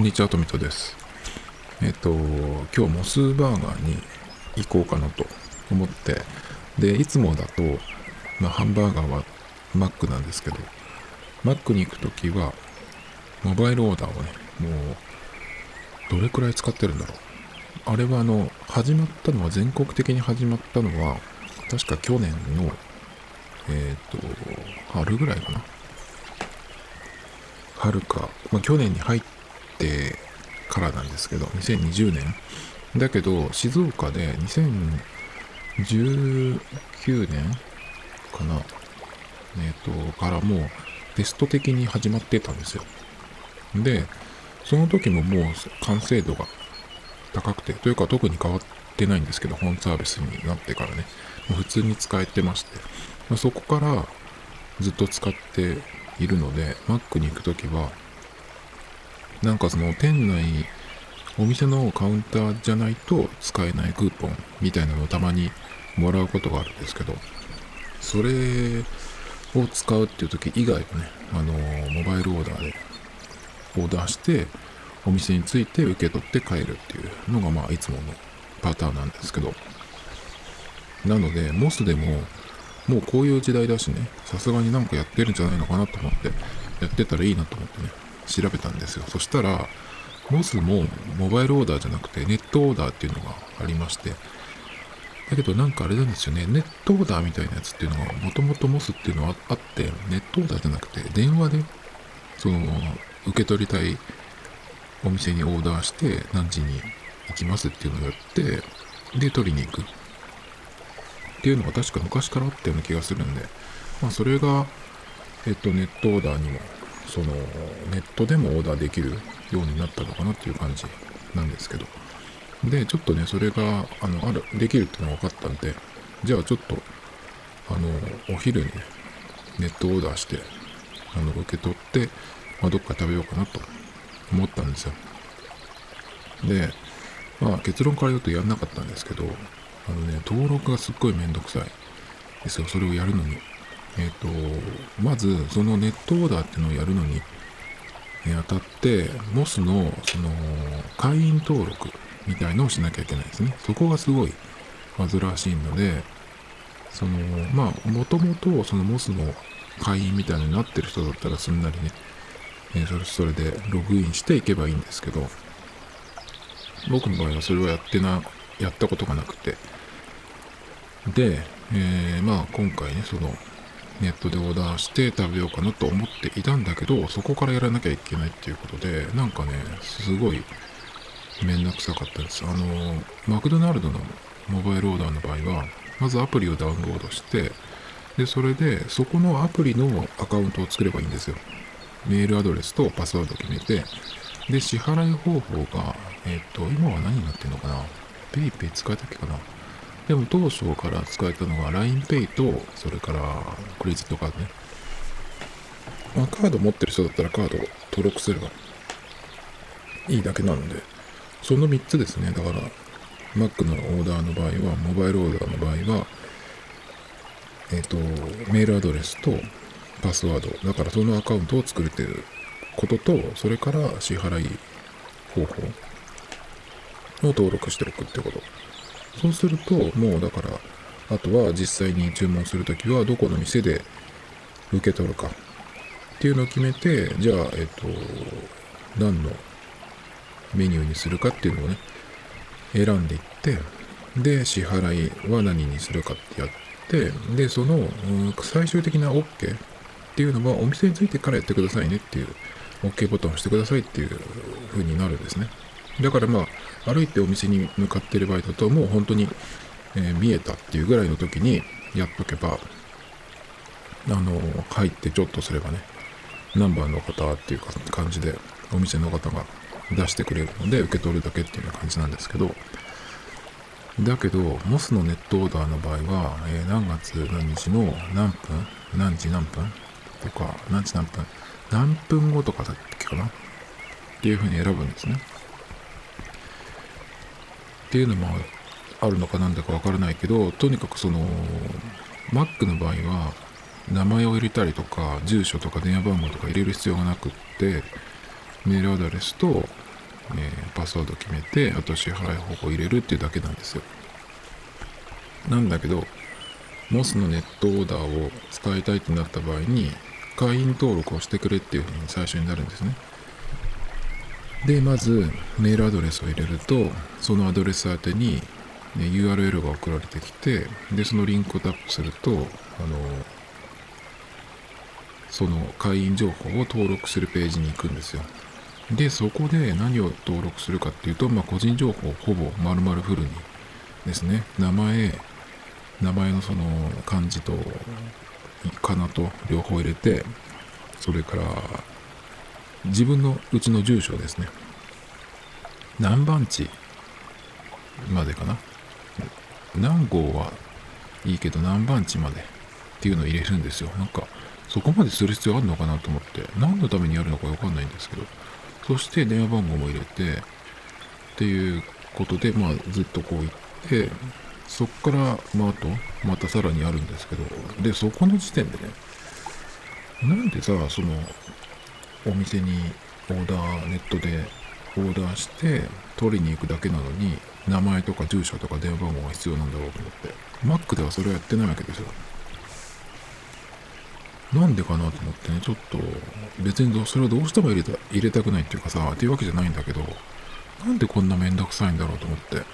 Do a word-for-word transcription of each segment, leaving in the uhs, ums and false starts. こんにちは、トミトです。えっと今日モスバーガーに行こうかなと思って、でいつもだと、まあ、ハンバーガーはマックなんですけど、マックに行くときはモバイルオーダーをね、もうどれくらい使ってるんだろう。あれはあの始まったのは全国的に始まったのは確か去年のえっと春ぐらいかな、春か、まあ、去年に入ってからなんですけど、にせんにじゅうねんだけど、静岡でにせんじゅうきゅうねんかな、えっとからもうテスト的に始まってたんですよ。でその時ももう完成度が高くて、というか特に変わってないんですけど、本サービスになってからね、もう普通に使えてまして、まあ、そこからずっと使っているので、マックに行くときはなんかその店内、お店のカウンターじゃないと使えないクーポンみたいなのをたまにもらうことがあるんですけど、それを使うっていうとき以外はね、あのモバイルオーダーでオーダーしてお店に着いて受け取って帰るっていうのがまあいつものパターンなんですけど、なのでモスでももうこういう時代だしね、さすがになんかやってるんじゃないのかなと思って、やってたらいいなと思ってね調べたんですよ。そしたらモスもモバイルオーダーじゃなくてネットオーダーっていうのがありまして、だけどなんかあれなんですよね、ネットオーダーみたいなやつっていうのがもともとモスっていうのはあって、ネットオーダーじゃなくて電話でその受け取りたいお店にオーダーして何時に行きますっていうのをやって、で取りに行くっていうのが確か昔からあったような気がするんで、まあそれが、えっと、ネットオーダーにも、そのネットでもオーダーできるようになったのかなっていう感じなんですけど、でちょっとねそれがあのあるできるっていうのが分かったんで、じゃあちょっとあのお昼にねネットオーダーしてあの受け取って、まあ、どっか食べようかなと思ったんですよ。で、まあ、結論から言うとやんなかったんですけど、あのね登録がすっごいめんどくさいですよ、それをやるのに。えっとまずそのネットオーダーっていうのをやるのにあたって、モスのその会員登録みたいのをしなきゃいけないですね。そこがすごい煩わしいので、そのまあもともとそのモスの会員みたいになってる人だったらすんなりね、えー、それそれでログインしていけばいいんですけど、僕の場合はそれをやってなやったことがなくて、で、えー、まあ今回ねそのネットでオーダーして食べようかなと思っていたんだけど、そこからやらなきゃいけないっていうことで、なんかねすごいめんどくさかったです。あのー、マクドナルドのモバイルオーダーの場合はまずアプリをダウンロードして、でそれでそこのアプリのアカウントを作ればいいんですよ。メールアドレスとパスワードを決めて、で支払い方法がえっと今は何になってるのかな、 PayPay 使えたっけかな。でも当初から使えたのが ライン Pay と、それからクレジットカードね、まあ、カード持ってる人だったらカードを登録すればいいだけなので、そのみっつですね。だから Mac のオーダーの場合は、モバイルオーダーの場合はえっとメールアドレスとパスワードだから、そのアカウントを作れてることと、それから支払い方法を登録しておくってこと。そうするともうだから、あとは実際に注文するときはどこの店で受け取るかっていうのを決めて、じゃあえっと何のメニューにするかっていうのをね選んでいって、で支払いは何にするかってやって、でその最終的な OKっていうのは、お店についてからやってくださいねっていう OK ボタンを押してくださいっていう風になるんですね。だからまあ歩いてお店に向かっている場合だと、もう本当に、えー、見えたっていうぐらいの時にやっとけば、あの入ってちょっとすればね、何番の方っていう感じでお店の方が出してくれるので受け取るだけっていうような感じなんですけど、だけどモスのネットオーダーの場合は、えー、何月何日の何分何時何分とか何時何分何分後とかだっけかなっていうふうに選ぶんですね。っていうのもあるのかなんだかわからないけど、とにかくその Mac の場合は名前を入れたりとか住所とか電話番号とか入れる必要がなくって、メールアドレスとえー、パスワード決めてあと支払い方法入れるっていうだけなんですよ。なんだけどモスのネットオーダーを使いたいってなった場合に会員登録をしてくれっていうふうに最初になるんですね。でまずメールアドレスを入れるとそのアドレス宛てに、ね、ユーアールエル が送られてきて、でそのリンクをタップするとあのその会員情報を登録するページに行くんですよ。でそこで何を登録するかっていうと、まあ、個人情報をほぼ丸々フルにですね、名前名前のその漢字とかなと両方入れて、それから自分のうちの住所ですね、何番地までかな、何号はいいけど何番地までっていうのを入れるんですよ。なんかそこまでする必要あるのかなと思って、何のためにやるのか分かんないんですけど、そして電話番号も入れてっていうことで、まあずっとこう行って、そこからまああとまたさらにあるんですけど、でそこの時点でね、なんでさそのお店にオーダーネットでオーダーして取りに行くだけなのに名前とか住所とか電話番号が必要なんだろうと思って、 Mac ではそれをやってないわけですよ。なんでかなと思ってね、ちょっと別にそれをどうしても入れた、入れたくないっていうかさ、っていうわけじゃないんだけど、なんでこんなめんどくさいんだろうと思って、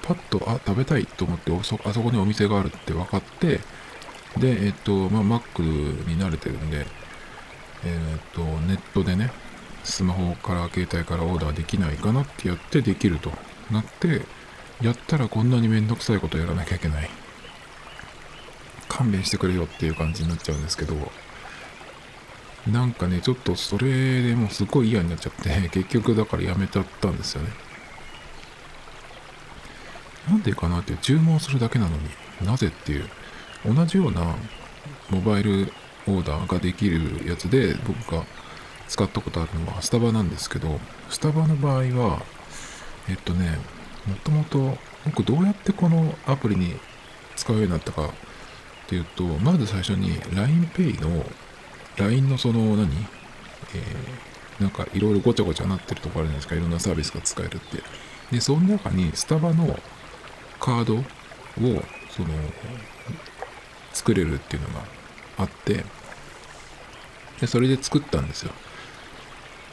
パッとあ食べたいと思ってあそこにお店があるって分かって、でえっとまあマックに慣れてるんで、えっとネットでねスマホから携帯からオーダーできないかなってやってできるとなって、やったらこんなにめんどくさいことやらなきゃいけない、勘弁してくれよっていう感じになっちゃうんですけど、なんかねちょっとそれでもうすごい嫌になっちゃって、結局だからやめちゃったんですよね。なんでかなって、注文するだけなのになぜっていう、同じようなモバイルオーダーができるやつで僕が使ったことあるのはスタバなんですけど、スタバの場合はえっとねもともと僕どうやってこのアプリに使うようになったかっていうと、まず最初に ライン Pay の ライン のその何、えー、なんかいろいろごちゃごちゃなってるところあるんですか、いろんなサービスが使えるって。でその中にスタバのカードをその作れるっていうのがあって、でそれで作ったんですよ。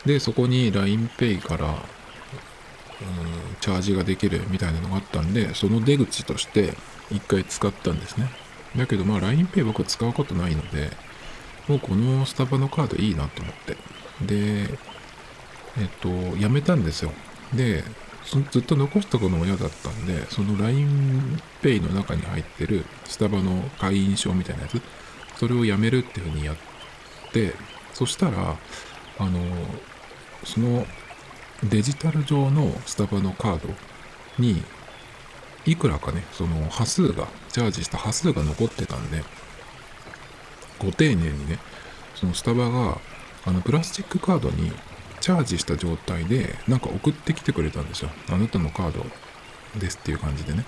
でそこに ライン Pay からうんチャージができるみたいなのがあったんで、その出口として一回使ったんですね。だけどまあ ライン Pay 僕は使うことないので、もうこのスタバのカードいいなと思って、でえっとやめたんですよ。でずっと残しとくのも嫌だったんで、その ライン Pay の中に入ってるスタバの会員証みたいなやつ、それをやめるっていう風にやって、そしたらあのそのデジタル上のスタバのカードにいくらかね、その端数がチャージした端数が残ってたんで、ご丁寧にねそのスタバがあのプラスチックカードにチャージした状態でなんか送ってきてくれたんですよ。あなたのカードですっていう感じでね、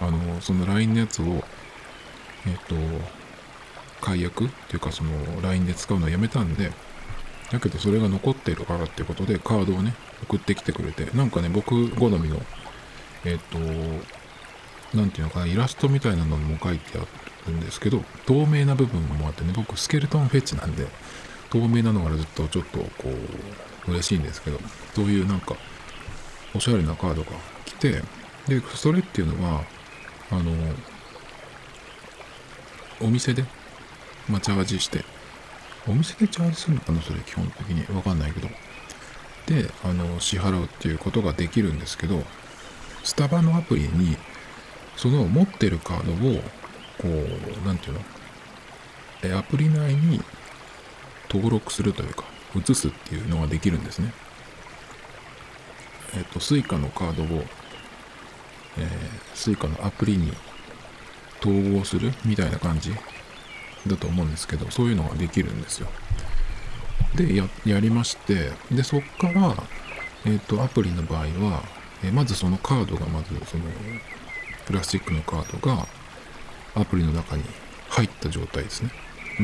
あのその ライン のやつをえっと解約っていうか、その ライン で使うのはやめたんで、だけどそれが残っているからっていうことでカードをね送ってきてくれて、なんかね僕好みのえっとなんていうのかな、イラストみたいなのも書いてあるんですけど、透明な部分もあってね、僕スケルトンフェチなんで透明なのがずっとちょっとこう嬉しいんですけど、そういうなんかおしゃれなカードが来て、でそれっていうのはあのお店で、まあ、チャージして、お店でチャージするのかなそれ、基本的に分かんないけど、であの支払うっていうことができるんですけど、スタバのアプリにその持ってるカードをこうなんていうの、えアプリ内に登録するというか移すっていうのができるんですね。えっと、スイカのカードを、えー、スイカのアプリに統合するみたいな感じだと思うんですけど、そういうのができるんですよ。で や, やりまして、でそっから、えっと、アプリの場合は、えー、まずそのカードがまずそのプラスチックのカードがアプリの中に入った状態ですね。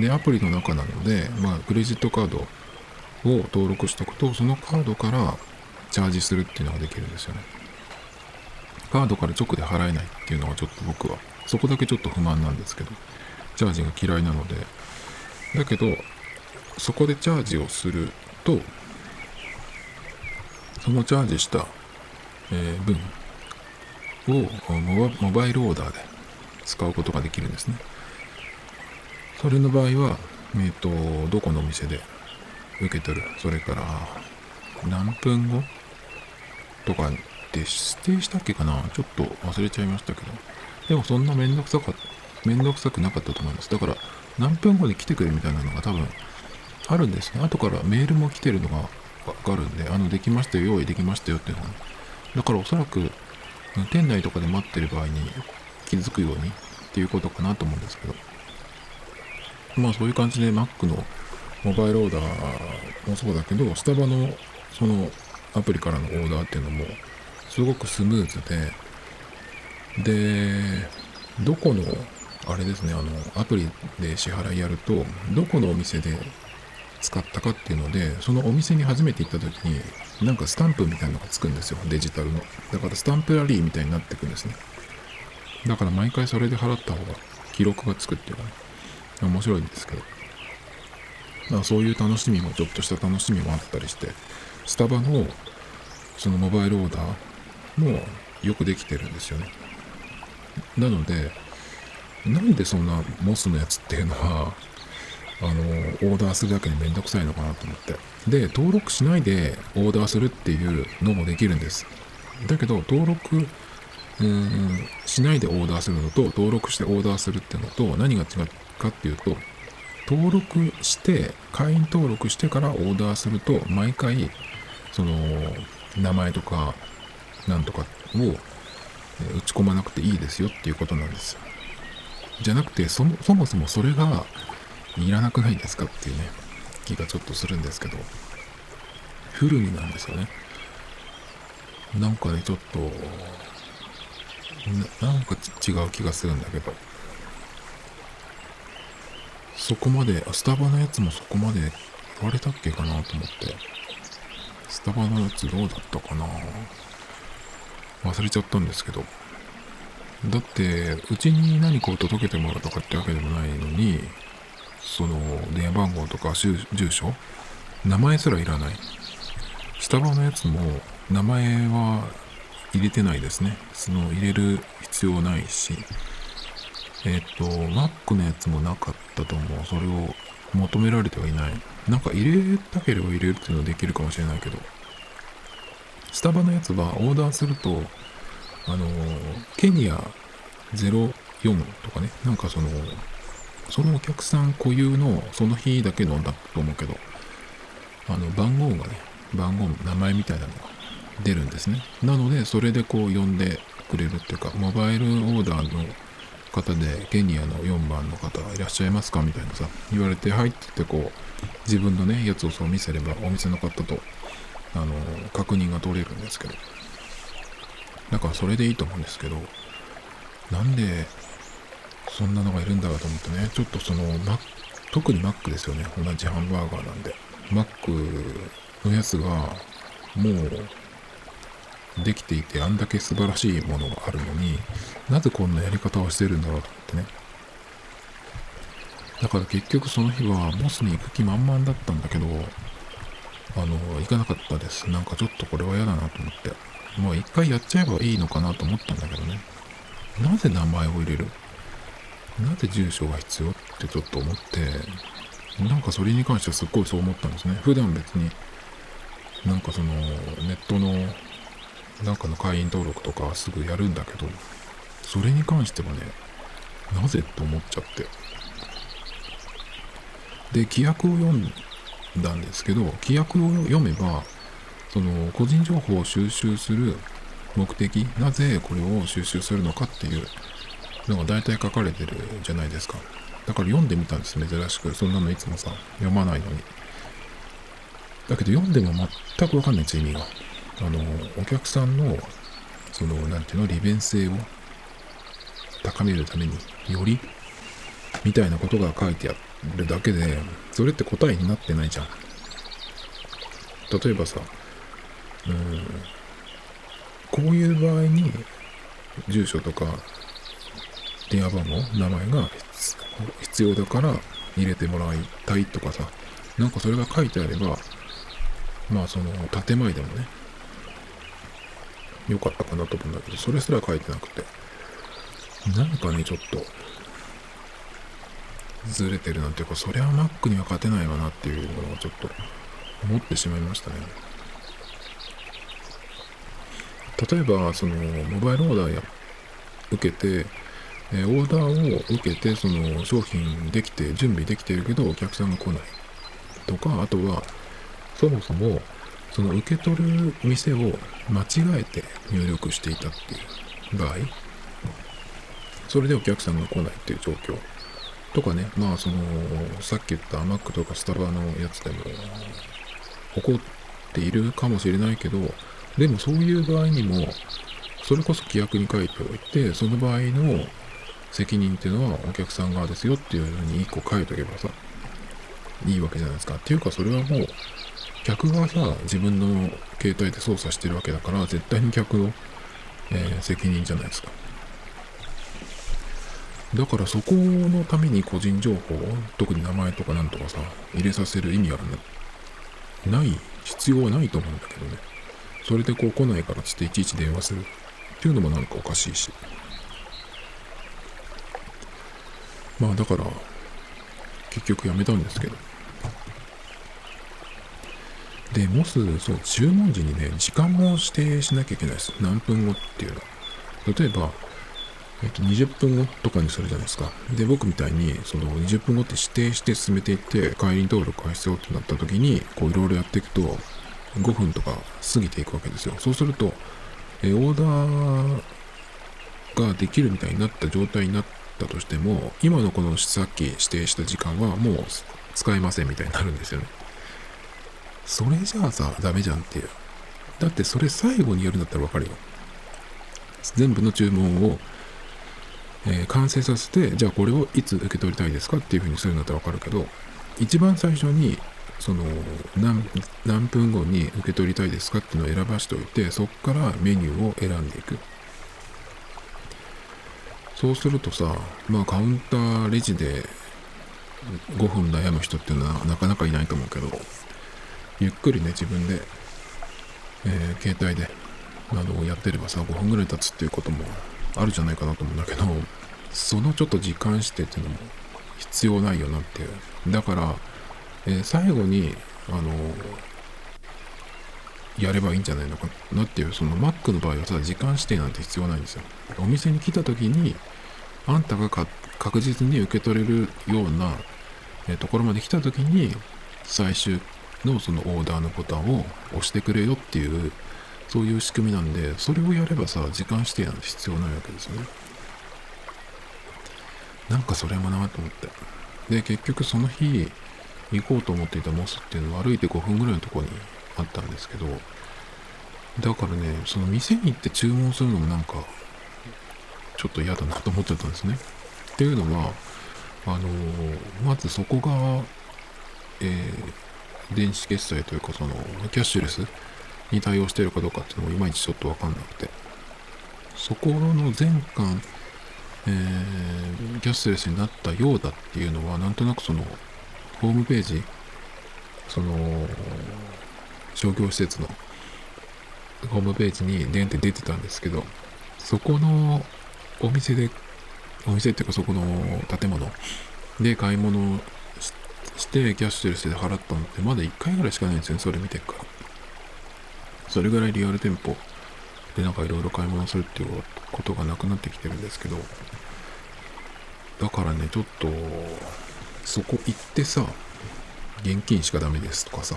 でアプリの中なので、まあ、クレジットカードを登録しておくと、そのカードからチャージするっていうのができるんですよね。カードから直で払えないっていうのがちょっと僕はそこだけちょっと不満なんですけど、チャージが嫌いなので。だけどそこでチャージをすると、そのチャージした、えー、分をモバ、モバイルオーダーで使うことができるんですね。それの場合は、えっと、どこのお店で受け取る、それから何分後とかって指定したっけかな、ちょっと忘れちゃいましたけど、でもそんなめんどくさか、めんどくさくなかったと思います。だから何分後で来てくれみたいなのが多分あるんですね。後からメールも来てるのがわかるんで、あのできましたよ、用意できましたよっていうのが、ね、だからおそらく店内とかで待ってる場合に気づくようにっていうことかなと思うんですけど、まあそういう感じで Mac のモバイルオーダーもそうだけど、スタバのそのアプリからのオーダーっていうのもすごくスムーズで、でどこのあれですね、あのアプリで支払いやると、どこのお店で使ったかっていうので、そのお店に初めて行った時になんかスタンプみたいなのがつくんですよ、デジタルの。だからスタンプラリーみたいになってくんですね。だから毎回それで払った方が記録がつくっていうか、ね、面白いんですけど、まあ、そういう楽しみも、ちょっとした楽しみもあったりして、スタバのそのモバイルオーダーもよくできてるんですよね。なのでなんでそんなモスのやつっていうのはあのオーダーするだけにめんどくさいのかなと思って、で登録しないでオーダーするっていうのもできるんです。だけど登録うーんしないでオーダーするのと登録してオーダーするっていうのと何が違うかっていうと、登録して会員登録してからオーダーすると、毎回その名前とかなんとかを打ち込まなくていいですよっていうことなんですよ。じゃなくてそも、そもそもそれがいらなくないですかっていうね気がちょっとするんですけど、古いなんですよね。なんかねちょっと な, なんか違う気がするんだけど、そこまでスタバのやつもそこまで言われたっけかなと思って、スタバのやつどうだったかな忘れちゃったんですけど、だってうちに何かを届けてもらうとかってわけでもないのに、その電話番号とか住所、名前すらいらない。スタバのやつも名前は入れてないですね。その入れる必要ないし、えっとマックのやつもなかったと思う。それを求められてはいない。なんか入れたければ入れるっていうのはできるかもしれないけど、スタバのやつはオーダーするとあのケニアゼロよんとかね、なんかそのそのお客さん固有のその日だけのだと思うけど、あの番号がね、番号の名前みたいなのが出るんですね。なのでそれでこう呼んでくれるっていうか、モバイルオーダーの方でケニアのよんばんの方いらっしゃいますかみたいなさ言われて、入ってってこう自分のねやつをそう見せればお店の方とあの確認が取れるんですけど、だからそれでいいと思うんですけど、なんでそんなのがいるんだろうと思ってね、ちょっとその、ま、特にマックですよね、同じハンバーガーなんで、マックのやつがもうできていて、あんだけ素晴らしいものがあるのになぜこんなやり方をしてるんだろうと思ってね。だから結局その日はモスに行く気満々だったんだけど、あの行かなかったです。なんかちょっとこれは嫌だなと思って、もう一回やっちゃえばいいのかなと思ったんだけどね、なぜ名前を入れる、なぜ住所が必要ってちょっと思って、なんかそれに関してはすっごいそう思ったんですね。普段別になんかそのネットのなんかの会員登録とかすぐやるんだけど、それに関してはね、なぜと思っちゃって、で規約を読んだんですけど、規約を読めばその個人情報を収集する目的、なぜこれを収集するのかっていうのが大体書かれてるじゃないですか。だから読んでみたんです、珍しく。そんなのいつもさ読まないのに。だけど読んでも全く分かんないです、意味が。あのお客さんのそのなんていうの、利便性を高めるためによりみたいなことが書いてあるだけで、それって答えになってないじゃん。例えばさ、うん、こういう場合に住所とか電話番号名前が必要だから入れてもらいたいとかさ、なんかそれが書いてあれば、まあその建前でもね良かったかなと思うんだけど、それすら書いてなくて、なんかねちょっとずれてるなんていうか、それは Mac には勝てないわなっていうのをちょっと思ってしまいましたね。例えばそのモバイルオーダーや受けて、オーダーを受けてその商品できて準備できてるけどお客さんが来ないとか、あとはそもそもその受け取る店を間違えて入力していたっていう場合、それでお客さんが来ないっていう状況とかね、まあそのさっき言ったマックとかスタバのやつでも起こっているかもしれないけど、でもそういう場合にもそれこそ規約に書いておいて、その場合の責任っていうのはお客さん側ですよっていうふうに一個書いとけばさいいわけじゃないですか。っていうかそれはもう客がさ自分の携帯で操作してるわけだから、絶対に客の、えー、責任じゃないですか。だからそこのために個人情報、特に名前とかなんとかさ入れさせる意味はない、必要はないと思うんだけどね。それでこう来ないからつっていちいち電話するっていうのもなんかおかしいし、まあだから結局やめたんですけど。で、モス、そう、注文時にね、時間も指定しなきゃいけないです。何分後っていうの。例えば、えっと、にじゅっぷんごとかにするじゃないですか。で、僕みたいに、そのにじゅっぷんごって指定して進めていって、会員登録が必要ってなった時に、こう、いろいろやっていくと、ごふんとか過ぎていくわけですよ。そうすると、え、オーダーができるみたいになった状態になったとしても、今のこのさっき指定した時間はもう使えませんみたいになるんですよね。それじゃあさダメじゃんっていう。だってそれ最後にやるんだったらわかるよ。全部の注文を、えー、完成させて、じゃあこれをいつ受け取りたいですかっていうふうにするんだったらわかるけど、一番最初にその 何, 何分後に受け取りたいですかっていうのを選ばしておいて、そっからメニューを選んでいく。そうするとさ、まあカウンターレジでごふん悩む人っていうのはなかなかいないと思うけど。ゆっくりね自分で、えー、携帯でなどをやってればさごふんぐらい経つっていうこともあるじゃないかなと思うんだけど、そのちょっと時間指定っていうのも必要ないよなっていう。だから、えー、最後にあのー、やればいいんじゃないのかなっていう。その Mac の場合はさ時間指定なんて必要ないんですよ。お店に来た時にあんたがか確実に受け取れるような、えー、ところまで来た時に最終のそのオーダーのボタンを押してくれよっていう、そういう仕組みなんで、それをやればさ時間指定なんて必要ないわけですよね。なんかそれもなと思って、で結局その日行こうと思っていたモスっていうのは歩いてごふんぐらいのところにあったんですけど、だからねその店に行って注文するのもなんかちょっと嫌だなと思っちゃったんですね。っていうのはあのまずそこがえー電子決済というかそのキャッシュレスに対応しているかどうかっていうのもいまいちちょっと分かんなくて、そこの全館、えー、キャッシュレスになったようだっていうのはなんとなくそのホームページ、その商業施設のホームページにデンって出てたんですけど、そこのお店でお店っていうかそこの建物で買い物をしてキャッシュレスで払ったのってまだいっかいぐらいしかないんですよね。それ見てるから、それぐらいリアル店舗でなんかいろいろ買い物するっていうことがなくなってきてるんですけど、だからねちょっとそこ行ってさ現金しかダメですとかさ、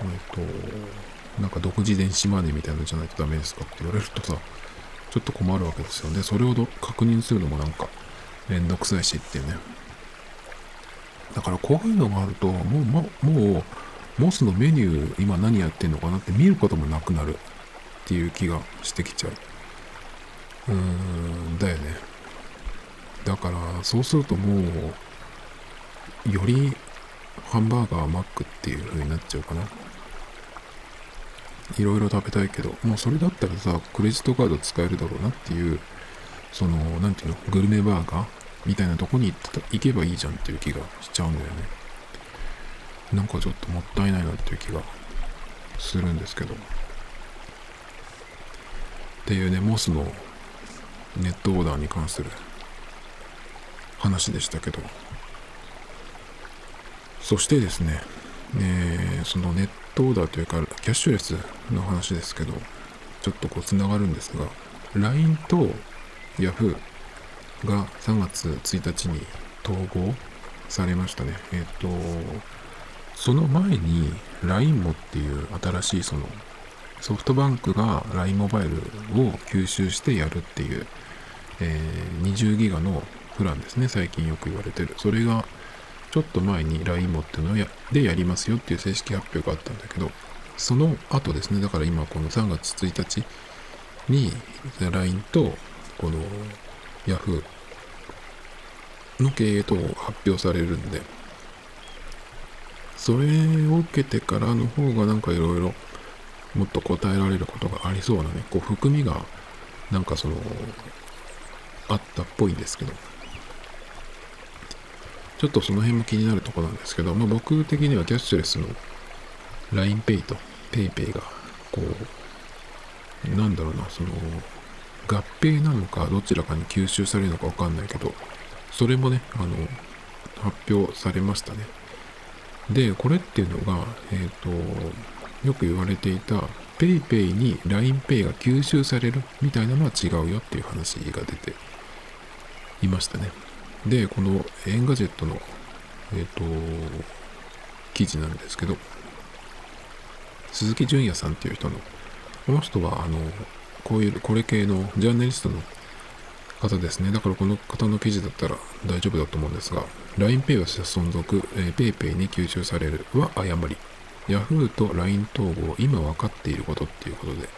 えっとなんか独自電子マネーみたいなのじゃないとダメですかって言われるとさちょっと困るわけですよね。それを確認するのもなんかめんどくさいしっていうね。だからこういうのがあるともう、ま、もうモスのメニュー今何やってんのかなって見ることもなくなるっていう気がしてきちゃう。うーんだよね。だからそうするともうよりハンバーガーマックっていう風になっちゃうかな。いろいろ食べたいけど、もうそれだったらさ、クレジットカード使えるだろうなっていう、その、なんていうの、グルメバーガーみたいなとこに行けばいいじゃんっていう気がしちゃうんだよね。なんかちょっともったいないなっていう気がするんですけど。っていうね、モスのネットオーダーに関する話でしたけど。そしてですね、えー、そのネットオーダーというかキャッシュレスの話ですけど、ちょっとこうつながるんですが、 ライン と Yahoo がさんがつついたちに統合されましたね。えっとその前に ライン モっていう新しい、そのソフトバンクが ライン モバイルを吸収してやるっていう、えー、にじゅうギガのプランですね。最近よく言われてる。それがちょっと前に ライン モっていうのでやりますよっていう正式発表があったんだけど、その後ですね、だから今このさんがつついたちに ライン とこの Yahoo の経営等を発表されるんで、それを受けてからの方がなんかいろいろもっと答えられることがありそうなね、こう含みがなんかそのあったっぽいんですけど、ちょっとその辺も気になるところなんですけど、まあ、僕的にはキャッシュレスの ライン Pay と PayPay がこう、なんだろうな、その合併なのかどちらかに吸収されるのかわかんないけど、それもね、あの発表されましたね。で、これっていうのが、えっとよく言われていた PayPay に ライン Pay が吸収されるみたいなのは違うよっていう話が出ていましたね。で、このエンガジェットの、えっと、記事なんですけど、鈴木純也さんっていう人の、この人は、あの、こういう、これ系のジャーナリストの方ですね。だからこの方の記事だったら大丈夫だと思うんですが、ラインペイ は存続、PayPay に吸収されるは誤り。Yahoo と ライン 統合、今分かっていることっていうことで、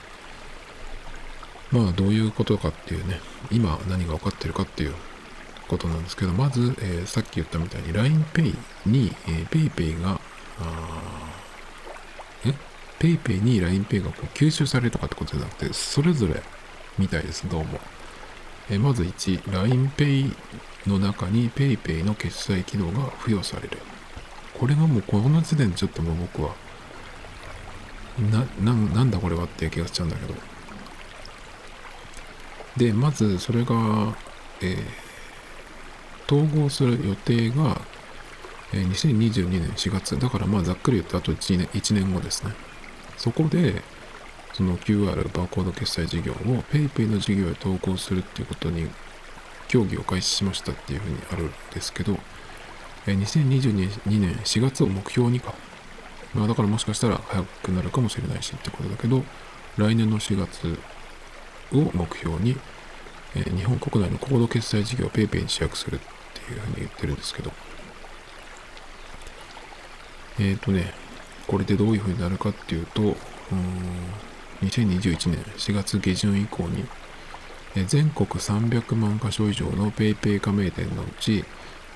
まあ、どういうことかっていうね、今何が分かってるかっていうことなんですけど、まず、えー、さっき言ったみたいに ライン Pay に PayPay がえ PayPay に ライン Pay がこう吸収されるとかってことじゃなくて、それぞれみたいです。どうも、えー、まずいち ライン Pay の中に PayPay の決済機能が付与される。これがもうこの時点でちょっともう僕は な, な, なんだこれはっていう気がしちゃうんだけど、でまずそれが、えー統合する予定がにせんにじゅうにねんしがつだから、まあざっくり言ってあといちねんごですね。そこでその キューアール バーコード決済事業を PayPay の事業へ統合するっていうことに協議を開始しましたっていうふうにあるんですけど、にせんにじゅうにねんしがつを目標にか、まあ、だからもしかしたら早くなるかもしれないしってことだけど、来年のしがつを目標に日本国内のコード決済事業を PayPay に集約するっていうふうに言ってるんですけど、えっとね、これでどういうふうになるかっていうと、うーん、にせんにじゅういちねんしがつげじゅん以降に全国さんびゃくまんかしょ以上の PayPay 加盟店のうち、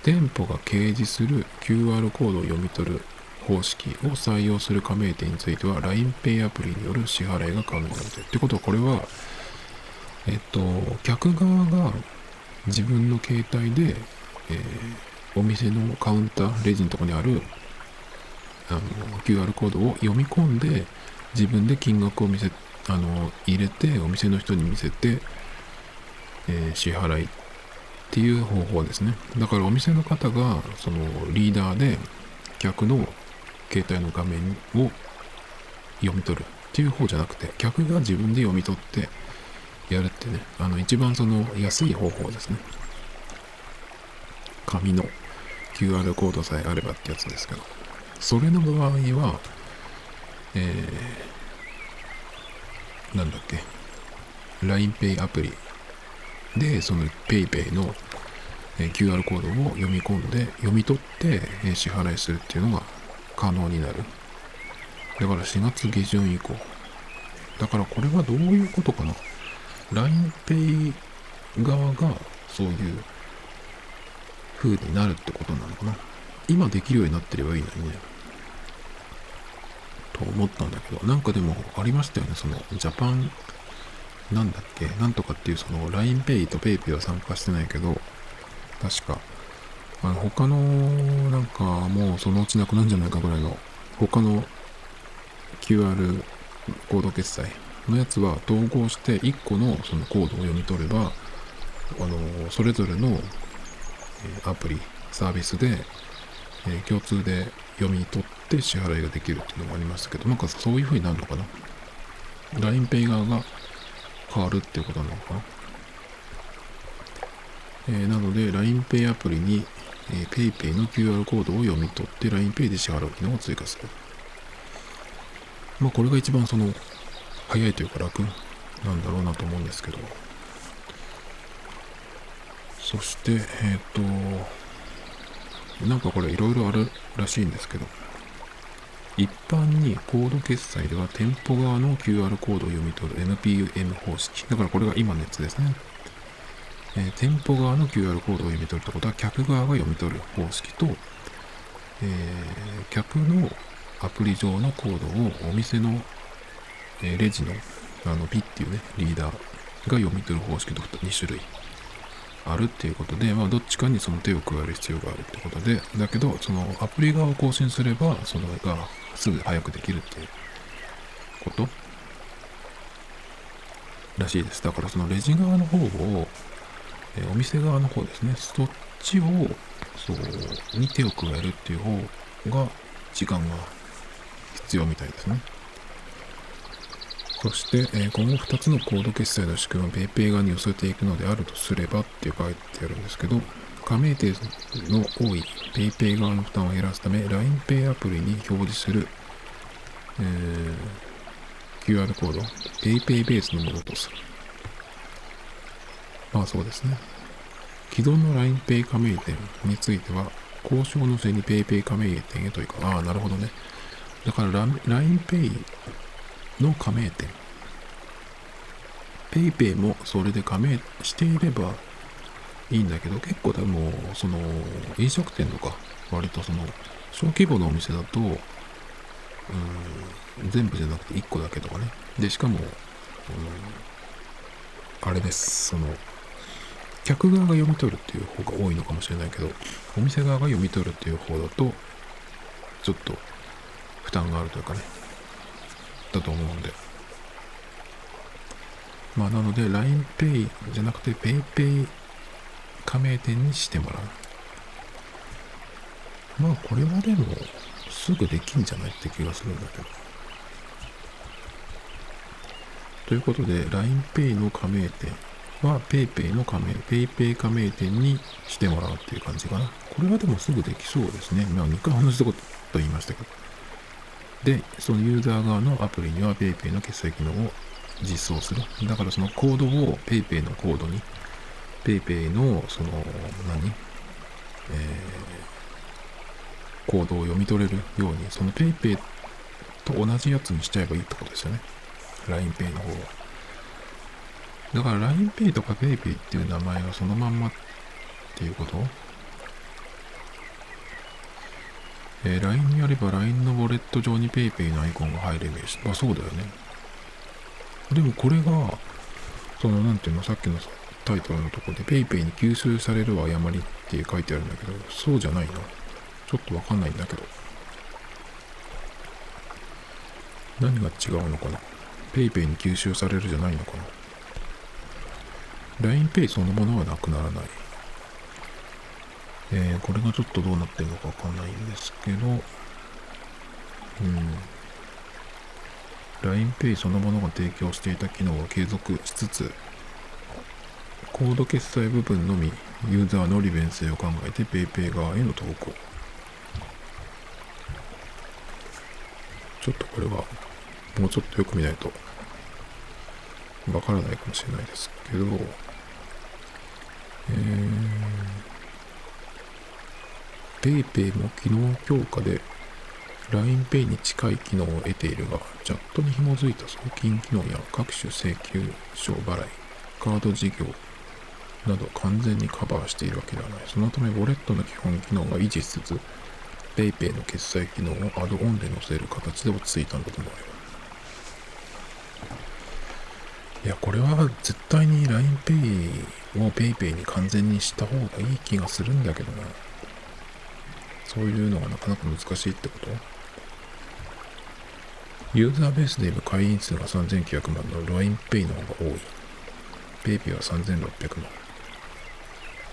店舗が掲示する キューアール コードを読み取る方式を採用する加盟店については ライン Pay アプリによる支払いが可能になるという。ってことは、これはえっと、客側が自分の携帯で、えー、お店のカウンター、レジのところにあるあの キューアール コードを読み込んで、自分で金額を見せあの入れて、お店の人に見せて、えー、支払いっていう方法ですね。だからお店の方がそのリーダーで客の携帯の画面を読み取るっていう方じゃなくて、客が自分で読み取ってやるってね、あの一番その安い方法ですね。紙の キューアール コードさえあればってやつですけど、それの場合は、えー、なんだっけ、 ライン Pay アプリでその PayPay の キューアール コードを読み込んで、読み取って支払いするっていうのが可能になる。だからしがつげじゅん以降だから、これはどういうことかな。ライン Pay 側がそういう風になるってことなのかな。今できるようになってればいいのにね。と思ったんだけど、なんかでもありましたよね、そのジャパンなんだっけなんとかっていう、その ライン Pay と PayPay は参加してないけど、確かあの他のなんかもうそのうちなくなるんじゃないかぐらいの他の キューアール コード決済のやつは統合していっこのそのコードを読み取れば、あのそれぞれのアプリサービスで共通で読み取って支払いができるっていうのもありましたけど、なんかそういう風になるのかな、 ライン Pay 側が変わるっていうことなのかな、えー、なので ライン Pay アプリに PayPay の キューアール コードを読み取って ライン Pay で支払う機能を追加する。まあこれが一番その早いというか楽なんだろうなと思うんですけど、そしてえっとなんかこれいろいろあるらしいんですけど、一般にコード決済では店舗側の キューアール コードを読み取る エムピーユーエム 方式。だからこれが今のやつですね。えー、店舗側の キューアール コードを読み取るってことは、客側が読み取る方式と、えー、客のアプリ上のコードをお店の、えー、レジのあのピっていうね、リーダーが読み取る方式とに種類あるっていうことで、まあ、どっちかにその手を加える必要があるってことで、だけどそのアプリ側を更新すればそれがすぐ早くできるっていうことらしいです。だからそのレジ側の方を、えー、お店側の方ですね、そっちをそうに手を加えるっていう方が時間が必要みたいですね。そして、えー、今後ふたつのコード決済の仕組みを PayPay 側に寄せていくのであるとすればって書いてあるんですけど、加盟店の多い PayPay 側の負担を減らすため ライン Pay アプリに表示する、えー、キューアール コードを PayPay ベースのものとする。まあそうですね。既存の ライン Pay 加盟店については交渉の末に PayPay 加盟店へというか、ああなるほどね。だから ライン Payの加盟店 PayPay もそれで加盟していればいいんだけど、結構でもその飲食店とか割とその小規模のお店だと、うーん全部じゃなくていっこだけとかね、でしかも、うん、あれです、その客側が読み取るっていう方が多いのかもしれないけど、お店側が読み取るっていう方だとちょっと負担があるというかね、だと思うので、まあなので ライン Pay じゃなくて PayPay 加盟店にしてもらう。まあこれはでもすぐできんじゃないって気がするんだけど。ということで ライン Pay の加盟店は PayPay の加盟 PayPay 加盟店にしてもらうっていう感じかな。これはでもすぐできそうですね。まあにかい同じこと言いましたけど。で、そのユーザー側のアプリには PayPay の決済機能を実装する。だからそのコードを PayPay のコードに、PayPay のその何、えー、コードを読み取れるように、その PayPay と同じやつにしちゃえばいいってことですよね。ライン Pay の方は。だから ライン Pay とか PayPay っていう名前はそのまんまっていうこと？えー、ライン やれば ライン のウォレット上に PayPay のアイコンが入るイメージ。まあそうだよね。でもこれが、そのなんていうの、さっきのタイトルのところで PayPay に吸収されるは誤りって書いてあるんだけど、そうじゃないな。ちょっとわかんないんだけど。何が違うのかな。PayPay に吸収されるじゃないのかな。ライン Pay そのものはなくならない。えー、これがちょっとどうなってるのかわかんないんですけど、うん、ライン Pay そのものが提供していた機能を継続しつつ、コード決済部分のみユーザーの利便性を考えて PayPay 側への投稿。ちょっとこれはもうちょっとよく見ないとわからないかもしれないですけど、えーPayPay も機能強化で ライン Pay に近い機能を得ているが、チャットに紐づいた送金機能や各種請求書払い、カード事業など完全にカバーしているわけではない。そのためウォレットの基本機能が維持しつつ、PayPay の決済機能をアドオンで載せる形で落ち着いたんだと思うよ。いや、これは絶対に ライン Pay を PayPay に完全にした方がいい気がするんだけどな。そういうのがなかなか難しいってこと？ユーザーベースで言えば会員数がさんぜんきゅうひゃくまんの ライン Pay の方が多い。 PayPay はさんぜんろっぴゃくまん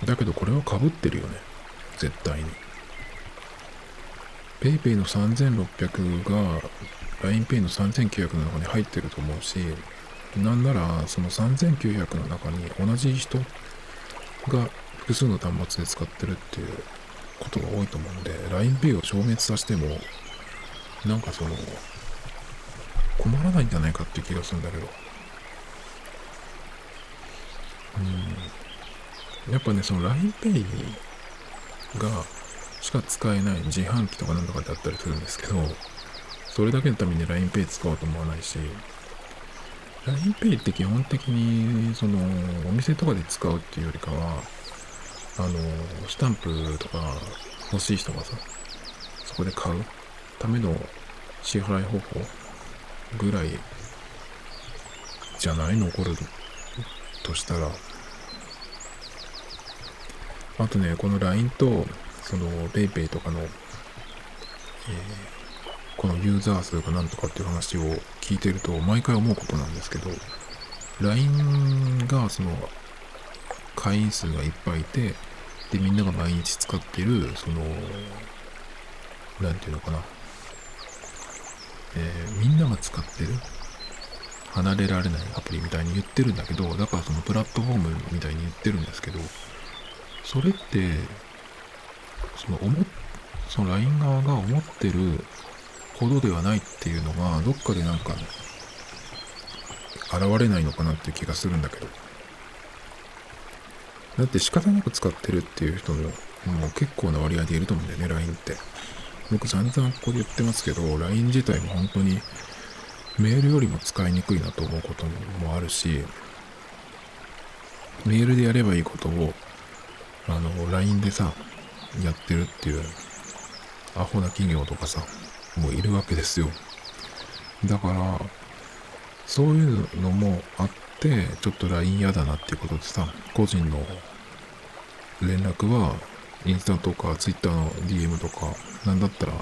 だけど、これは被ってるよね、絶対に。 PayPay のさんぜんろっぴゃくが ライン Pay のさんぜんきゅうひゃくの中に入ってると思うし、なんならそのさんぜんきゅうひゃくの中に同じ人が複数の端末で使ってるっていうことが多いと思うので、 ライン ペイ を消滅させてもなんかその困らないんじゃないかっていう気がするんだけど、うん、やっぱね、その ライン ペイ がしか使えない自販機とかなんとかであったりするんですけど、それだけのために ライン ペイ 使おうと思わないし、 ライン ペイ って基本的にそのお店とかで使うっていうよりかは、あのスタンプとか欲しい人がさ、そこで買うための支払い方法ぐらいじゃないの、残るとしたら。あとね、この ライン とその PayPay とかの、えー、このユーザー数がなんとかっていう話を聞いてると毎回思うことなんですけど、 ライン がその会員数がいっぱいいて、でみんなが毎日使ってるそのなんていうのかな、えー、みんなが使ってる離れられないアプリみたいに言ってるんだけど、だからそのプラットフォームみたいに言ってるんですけど、それってその思その ライン 側が思ってるほどではないっていうのがどっかでなんか現れないのかなっていう気がするんだけど。だって仕方なく使ってるっていう人ももう結構な割合でいると思うんだよね、 ライン って。僕散々ここで言ってますけど、 ライン 自体も本当にメールよりも使いにくいなと思うこともあるし、メールでやればいいことをあの ライン でさやってるっていうアホな企業とかさもういるわけですよ。だからそういうのもあってでちょっと ライン 嫌だなっていうことでさ、個人の連絡はインスタとか Twitter の ディーエム とか、なんだったら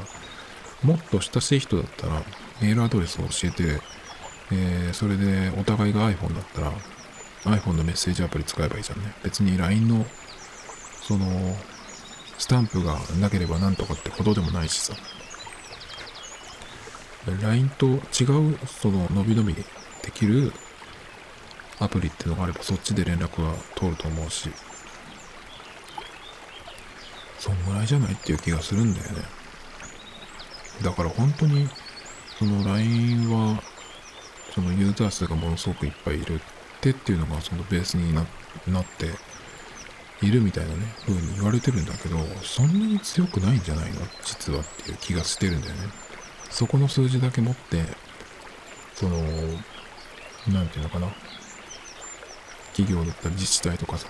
もっと親しい人だったらメールアドレスを教えて、えー、それでお互いが iPhone だったら iPhone のメッセージアプリ使えばいいじゃんね。別に ライン のそのスタンプがなければなんとかってことでもないしさ、 ライン と違うその伸び伸びできるアプリってのがあればそっちで連絡は通ると思うし、そんぐらいじゃないっていう気がするんだよね。だから本当にその ライン はそのユーザー数がものすごくいっぱいいるってっていうのがそのベースに な, なっているみたいなね風に言われてるんだけど、そんなに強くないんじゃないの実はっていう気がしてるんだよね。そこの数字だけ持ってそのなんていうのかな、企業だったり自治体とかさ、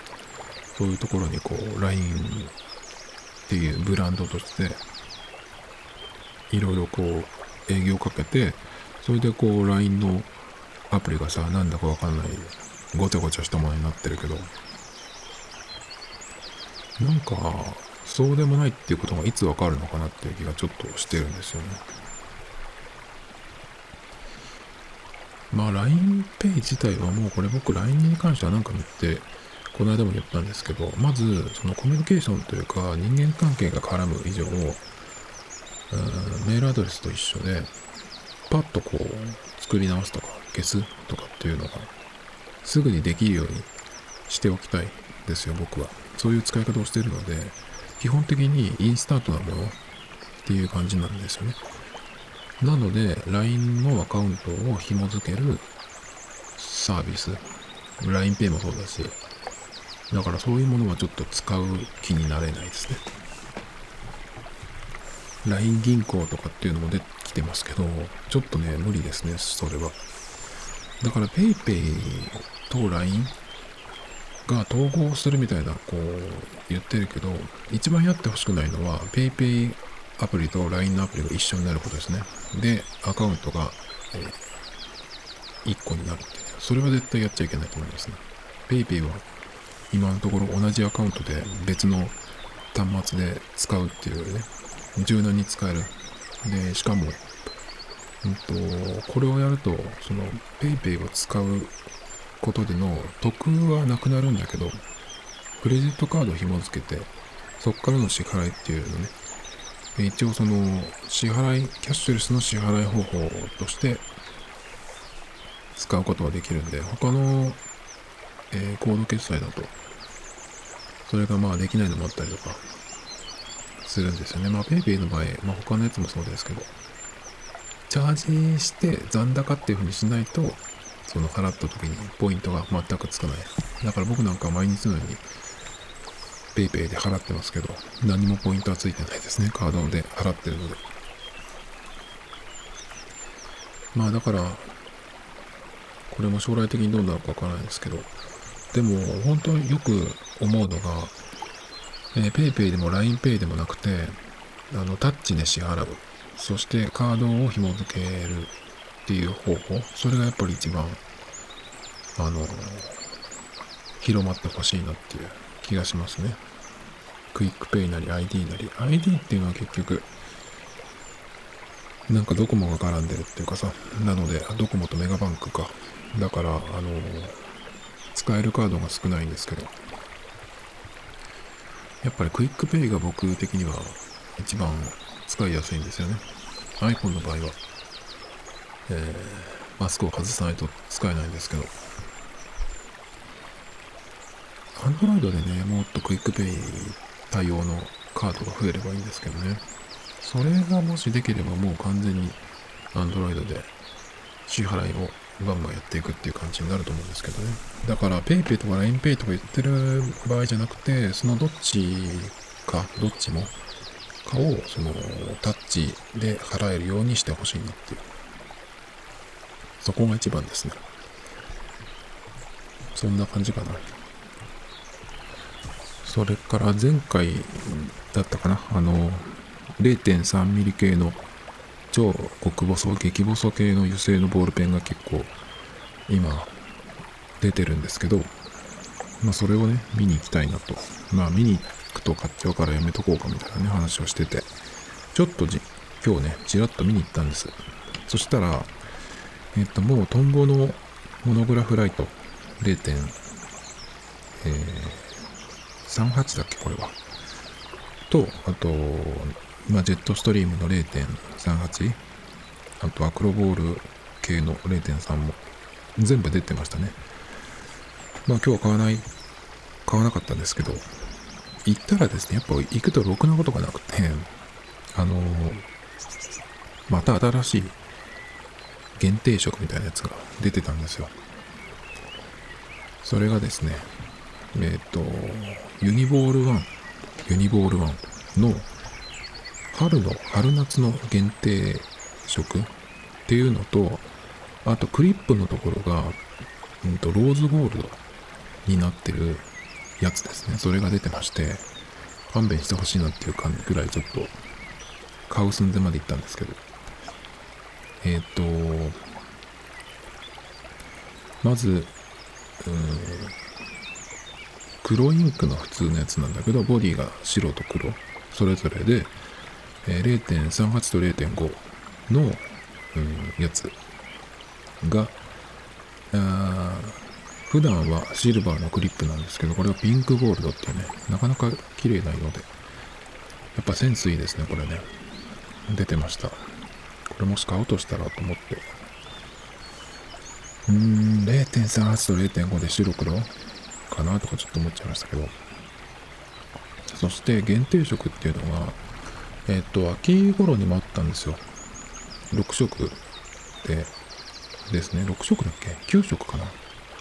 そういうところにこう ライン っていうブランドとしていろいろこう営業かけて、それでこう ライン のアプリがさなんだかわかんないごちゃごちゃしたものになってるけど、なんかそうでもないっていうことがいつわかるのかなっていう気がちょっとしてるんですよね。まあ ライン Pay 自体はもうこれ僕 ライン に関してはなんか見てこの間も言ったんですけど、まずそのコミュニケーションというか人間関係が絡む以上、うーんメールアドレスと一緒でパッとこう作り直すとか消すとかっていうのがすぐにできるようにしておきたいですよ、僕は。そういう使い方をしているので、基本的にインスタントなものっていう感じなんですよね。なので ライン のアカウントを紐付けるサービス、 ライン Pay もそうだし、だからそういうものはちょっと使う気になれないですね。 ライン 銀行とかっていうのも出てきてますけど、ちょっとね無理ですねそれは。だから PayPay と ライン が統合するみたいなこう言ってるけど、一番やってほしくないのは PayPay アプリと ライン のアプリが一緒になることですね。で、アカウントが、えー、いっこになるって、それは絶対やっちゃいけないと思いますね。PayPay は今のところ同じアカウントで別の端末で使うっていうね、柔軟に使える。で、しかも、うんと、これをやると、その PayPay を使うことでの得はなくなるんだけど、クレジットカードを紐付けて、そこからの支払いっていうのね、一応その支払い、キャッシュレスの支払い方法として使うことができるんで、他の、えー、コード決済だと、それがまあできないのもあったりとかするんですよね。まあ PayPay の場合、まあ他のやつもそうですけど、チャージして残高っていうふうにしないと、その払った時にポイントが全くつかない。だから僕なんか毎日のように PayPay で払ってますけど、何もポイントはついてないですね。カードで払ってるので。まあだから、これも将来的にどうなるかわからないですけど、でも本当によく思うのが、えー、PayPay でも ライン Pay でもなくて、あのタッチで支払う。そしてカードを紐付けるっていう方法、それがやっぱり一番あの広まってほしいなっていう気がしますね。クイックペイなり アイディー なり、 アイディー っていうのは結局なんかドコモが絡んでるっていうかさ、なのでドコモとメガバンクか、だからあの使えるカードが少ないんですけど、やっぱりクイックペイが僕的には一番使いやすいんですよね。 iPhone の場合は、えー、マスクを外さないと使えないんですけど、 Android でね、もっとクイックペイ対応のカードが増えればいいんですけどね。それがもしできれば、もう完全に Android で支払いをバンバンやっていくっていう感じになると思うんですけどね。だから PayPay とか ライン Pay とか言ってる場合じゃなくて、そのどっちかどっちもかをそのタッチで払えるようにしてほしいなっていう、そこが一番ですね。そんな感じかな。それから前回だったかな、あの れいてんさん ミリ系の超極細激細系の油性のボールペンが結構今出てるんですけど、まあそれをね見に行きたいなと、まあ見にと買っちゃうからやめとこうかみたいなね話をしてて、ちょっとじ今日ねちらっと見に行ったんです。そしたらえっともうトンボのモノグラフライト れいてんさんはち だっけこれはと、あと、まあ、ジェットストリームの れいてんさんはち、 あとアクロボール系の れいてんさん も全部出てましたね。まあ今日は買わない買わなかったんですけど、行ったらですね、やっぱ行くとろくなことがなくて、あのまた新しい限定色みたいなやつが出てたんですよ。それがですね、えっとユニボールワンユニボールワンの春の春夏の限定色っていうのと、あとクリップのところが、うんとローズゴールドになってるやつですね。それが出てまして、勘弁してほしいなっていう感じぐらいちょっと買う寸前まで行ったんですけど、えっとまずうーん黒インクの普通のやつなんだけど、ボディが白と黒それぞれで れいてんさんはち と れいてんご の、うん、やつがあー普段はシルバーのクリップなんですけど、これはピンクゴールドっていうね、なかなか綺麗な色で、やっぱセンスいいですね、これね。出てました。これもし買おうとしたらと思って。うーん、れいてんさんはち と れいてんご で白黒かなとかちょっと思っちゃいましたけど。そして限定色っていうのが、えっと、秋頃にもあったんですよ。ろく色でですね、ろく色だっけ ?きゅう 色かな。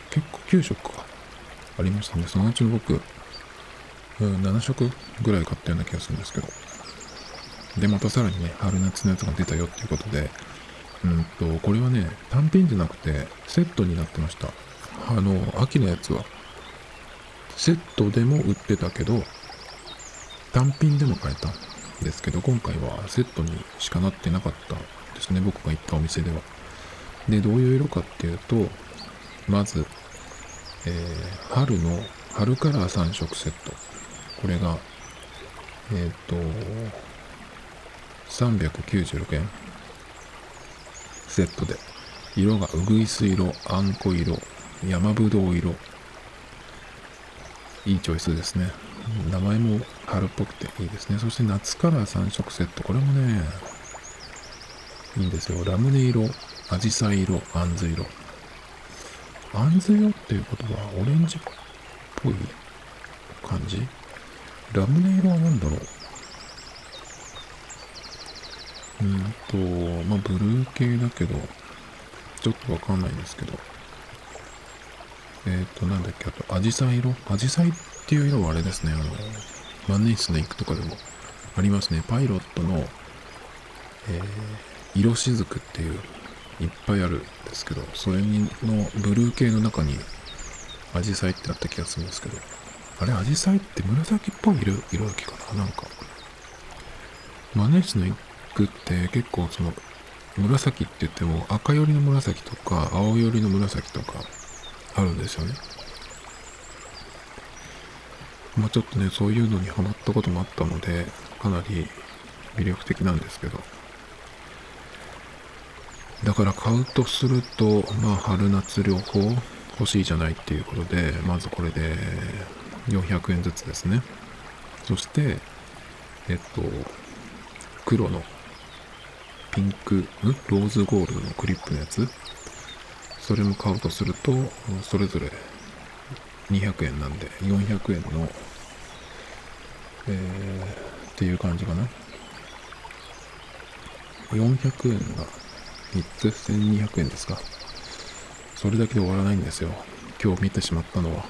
結構きゅう色かありましたね。そのうちの僕、うん、なな色ぐらい買ったような気がするんですけど、でまたさらにね春夏のやつが出たよっていうことで、うんとこれはね単品じゃなくてセットになってました。あの秋のやつはセットでも売ってたけど単品でも買えたですけど、今回はセットにしかなってなかったですね、僕が行ったお店では。で、どういう色かっていうと、まず、えー、春の春カラーさん色セット、これがえっとさんびゃくきゅうじゅうろくえんセットで、色がうぐいす色、あんこ色、山ぶどう色。いいチョイスですね。名前も春っぽくていいですね。そして夏カラーさん色セット、これもねいいんですよ。ラムネ色、アジサイ色、あんず色。あんず色っていうことはオレンジっぽい感じ。ラムネ色は何だろう。うんとまあブルー系だけどちょっとわかんないんですけど、えーとなんだっけ、あとアジサイ色、アジサイっていう色はあれですね、あの万年筆のインクとかでもありますね。パイロットの、えー、色しずくっていういっぱいあるんですけど、それにのブルー系の中にアジサイってあった気がするんですけど、あれアジサイって紫っぽい色色だけかな。なんか万年筆のインクって結構その紫って言っても赤寄りの紫とか青寄りの紫とかあるんですよね。まあちょっとねそういうのにハマったこともあったので、かなり魅力的なんですけど、だから買うとするとまあ春夏両方欲しいじゃないっていうことで、まずこれでよんひゃくえんずつですね。そしてえっと黒のピンク、ローズゴールドのクリップのやつ、それも買うとするとそれぞれにひゃくえんなんでよんひゃくえんの、えー、っていう感じかな。よんひゃくえんがみっつ、せんにひゃくえんですか。それだけで終わらないんですよ、今日見てしまったのは。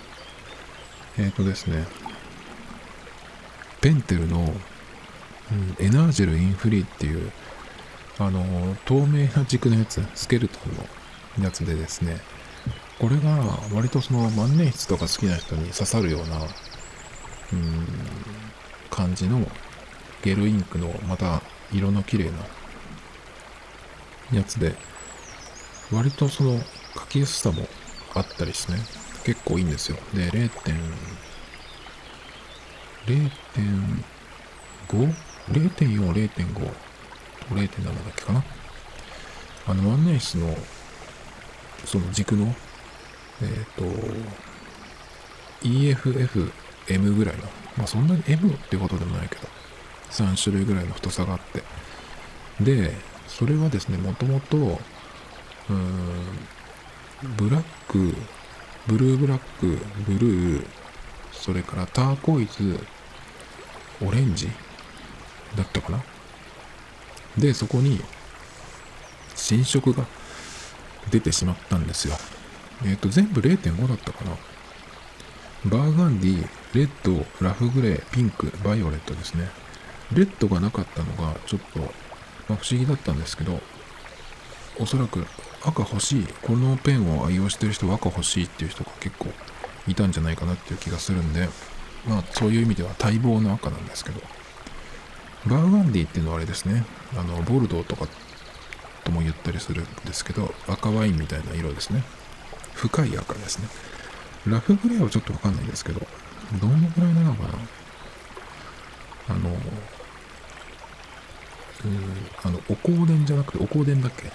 えーとですね、ペンテルの、うん、エナージェルインフリーっていうあの透明な軸のやつ、スケルトンのやつでですね、これが割とその万年筆とか好きな人に刺さるような、うーん、感じのゲルインクのまた色の綺麗なやつで、割とその書きやすさもあったりしてね、結構いいんですよ。で れいてんご、れいてんよん、れいてんご、れいてんなな だっけかな。あの万年筆のその軸のえっ、ー、と イーエフエフエム ぐらいの、まあそんなに エム っていうことでもないけどさん種類ぐらいの太さがあって、でそれはですね、もともとブラック、ブルーブラック、ブルー、それからターコイズ、オレンジだったかな。でそこに新色が出てしまったんですよ。えっと全部 れいてんご だったかな。バーガンディ、レッド、ラフグレー、ピンク、バイオレットですね。レッドがなかったのがちょっと、まあ、不思議だったんですけど、おそらく赤欲しい、このペンを愛用してる人は赤欲しいっていう人が結構いたんじゃないかなっていう気がするんで、まあそういう意味では待望の赤なんですけど、バーガンディっていうのはあれですね、あのボルドーとかとも言ったりするんですけど、赤ワインみたいな色ですね。深い赤ですね。ラフグレーはちょっとわかんないんですけど、どのぐらいなのかな、あの、うん、あのお香典じゃなくて、お香典だっけ、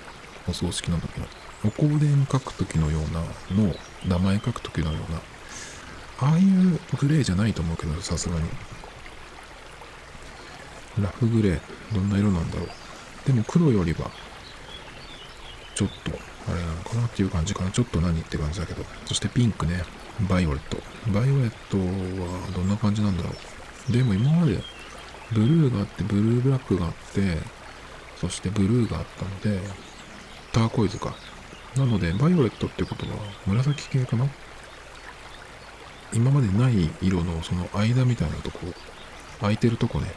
お葬式の時のお香典書く時のようなの、名前書く時のような、ああいうグレーじゃないと思うけど、さすがにラフグレー、どんな色なんだろう。でも黒よりはちょっとあれなのかなっていう感じかな。ちょっと何って感じだけど。そしてピンクね、バイオレット、バイオレットはどんな感じなんだろう。でも今までブルーがあって、ブルーブラックがあって、そしてブルーがあったのでターコイズかな。のでバイオレットってことは紫系かな。今までない色のその間みたいなとこ、空いてるとこね、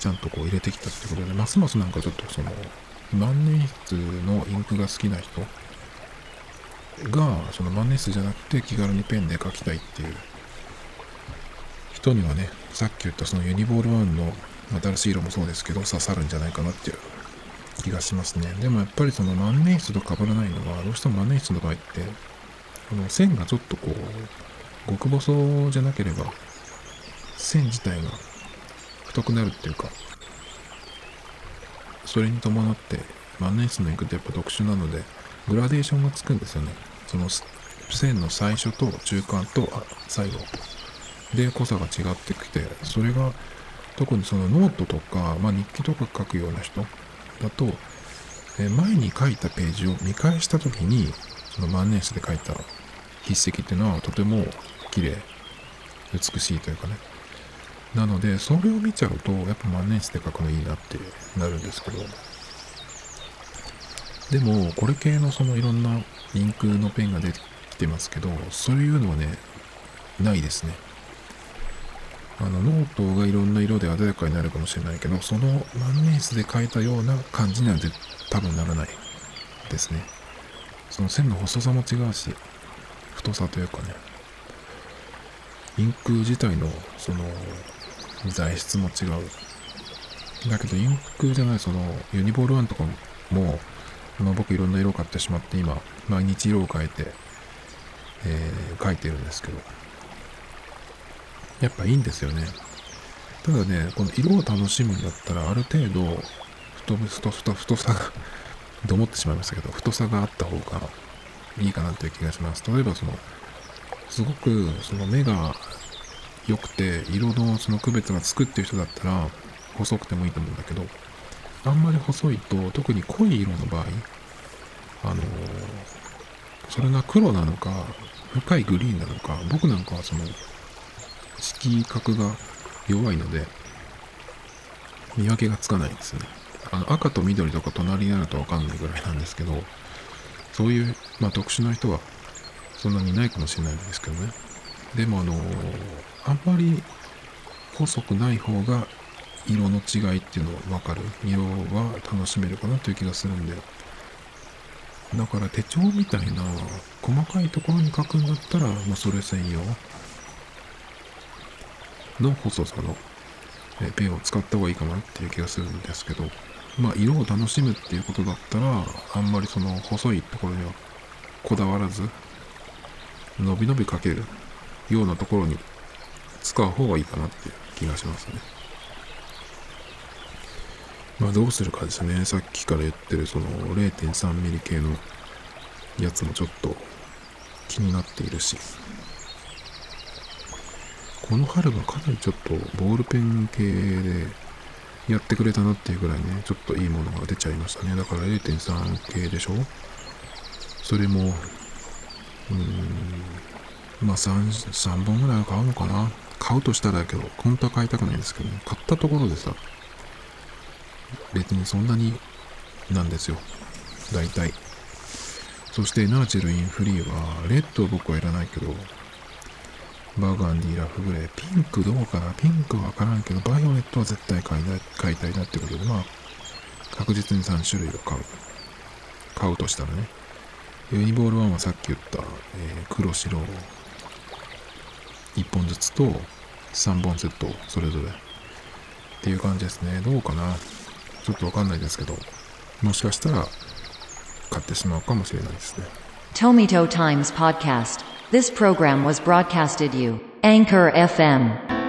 ちゃんとこう入れてきたってことで、ますますなんかちょっとその万年筆のインクが好きな人が、その万年筆じゃなくて気軽にペンで描きたいっていう人にはね、さっき言ったそのユニボールワンの新しい色もそうですけど刺さるんじゃないかなっていう気がしますね。でもやっぱりその万年筆とかぶらないのは、どうしても万年筆の場合ってこの線がちょっとこう極細じゃなければ線自体が太くなるっていうか、それに伴って万年筆のインクってやっぱ特殊なのでグラデーションがつくんですよね。その線の最初と中間と最後で濃さが違ってきて、それが特にそのノートとか、まあ、日記とか書くような人だと、え前に書いたページを見返した時にその万年筆で書いた筆跡っていうのはとても綺麗、美しいというかね。なのでそれを見ちゃうとやっぱ万年筆で書くのいいなってなるんですけど、でもこれ系のそのいろんなインクのペンが出てきてますけど、そういうのはねないですね。あのノートがいろんな色で鮮やかになるかもしれないけど、その万年筆で描いたような感じには多分ならないですね。その線の細さも違うし、太さというかね、インク自体のその材質も違う。だけどインクじゃないそのユニボールワンとかも、まあ、僕いろんな色を買ってしまって今毎日色を変えて、えー、描いてるんですけど、やっぱいいんですよね。ただね、この色を楽しむんだったらある程度太太太太さがと思ってしまいましたけど、太さがあった方がいいかなという気がします。例えばそのすごくその目が良くて色のその区別がつくっていう人だったら細くてもいいと思うんだけど、あんまり細いと特に濃い色の場合、あのそれが黒なのか深いグリーンなのか、僕なんかはその色覚が弱いので見分けがつかないですね。あの赤と緑とか隣になると分かんないぐらいなんですけど、そういう、まあ、特殊な人はそんなにいないかもしれないんですけどね。でもあのー、あんまり細くない方が色の違いっていうの分かる、色は楽しめるかなという気がするんで、だから手帳みたいな細かいところに書くんだったらもうそれ専用の細さのペンを使った方がいいかなっていう気がするんですけど、まあ色を楽しむっていうことだったらあんまりその細いところにはこだわらず伸び伸び描けるようなところに使う方がいいかなっていう気がしますね。まあどうするかですね。さっきから言ってるその れいてんさん ミリ系のやつもちょっと気になっているし、この春はかなりちょっとボールペン系でやってくれたなっていうぐらいね、ちょっといいものが出ちゃいましたね。だから れいてんさん 系でしょ、それもうーんまあ 3, 3本ぐらい買うのかな、買うとしたらだけど本当は買いたくないんですけど、ね、買ったところでさ別にそんなになんですよ大体。そしてナーチェルインフリーはレッド僕はいらないけど、バーガンディー、ラフグレー、ピンクどうかな、ピンクはわからんけどバイオレットは絶対買いたい、買いたいなってことで、まあ確実にさん種類を買う買うとしたらね。ユニボールワンはさっき言った、えー、黒白いっぽんずつとさんぼんセットそれぞれっていう感じですね。どうかな、ちょっとわかんないですけど、もしかしたら買ってしまうかもしれないですね。トミトタイムズポッドキャストThis program was broadcasted you, Anchor エフエム.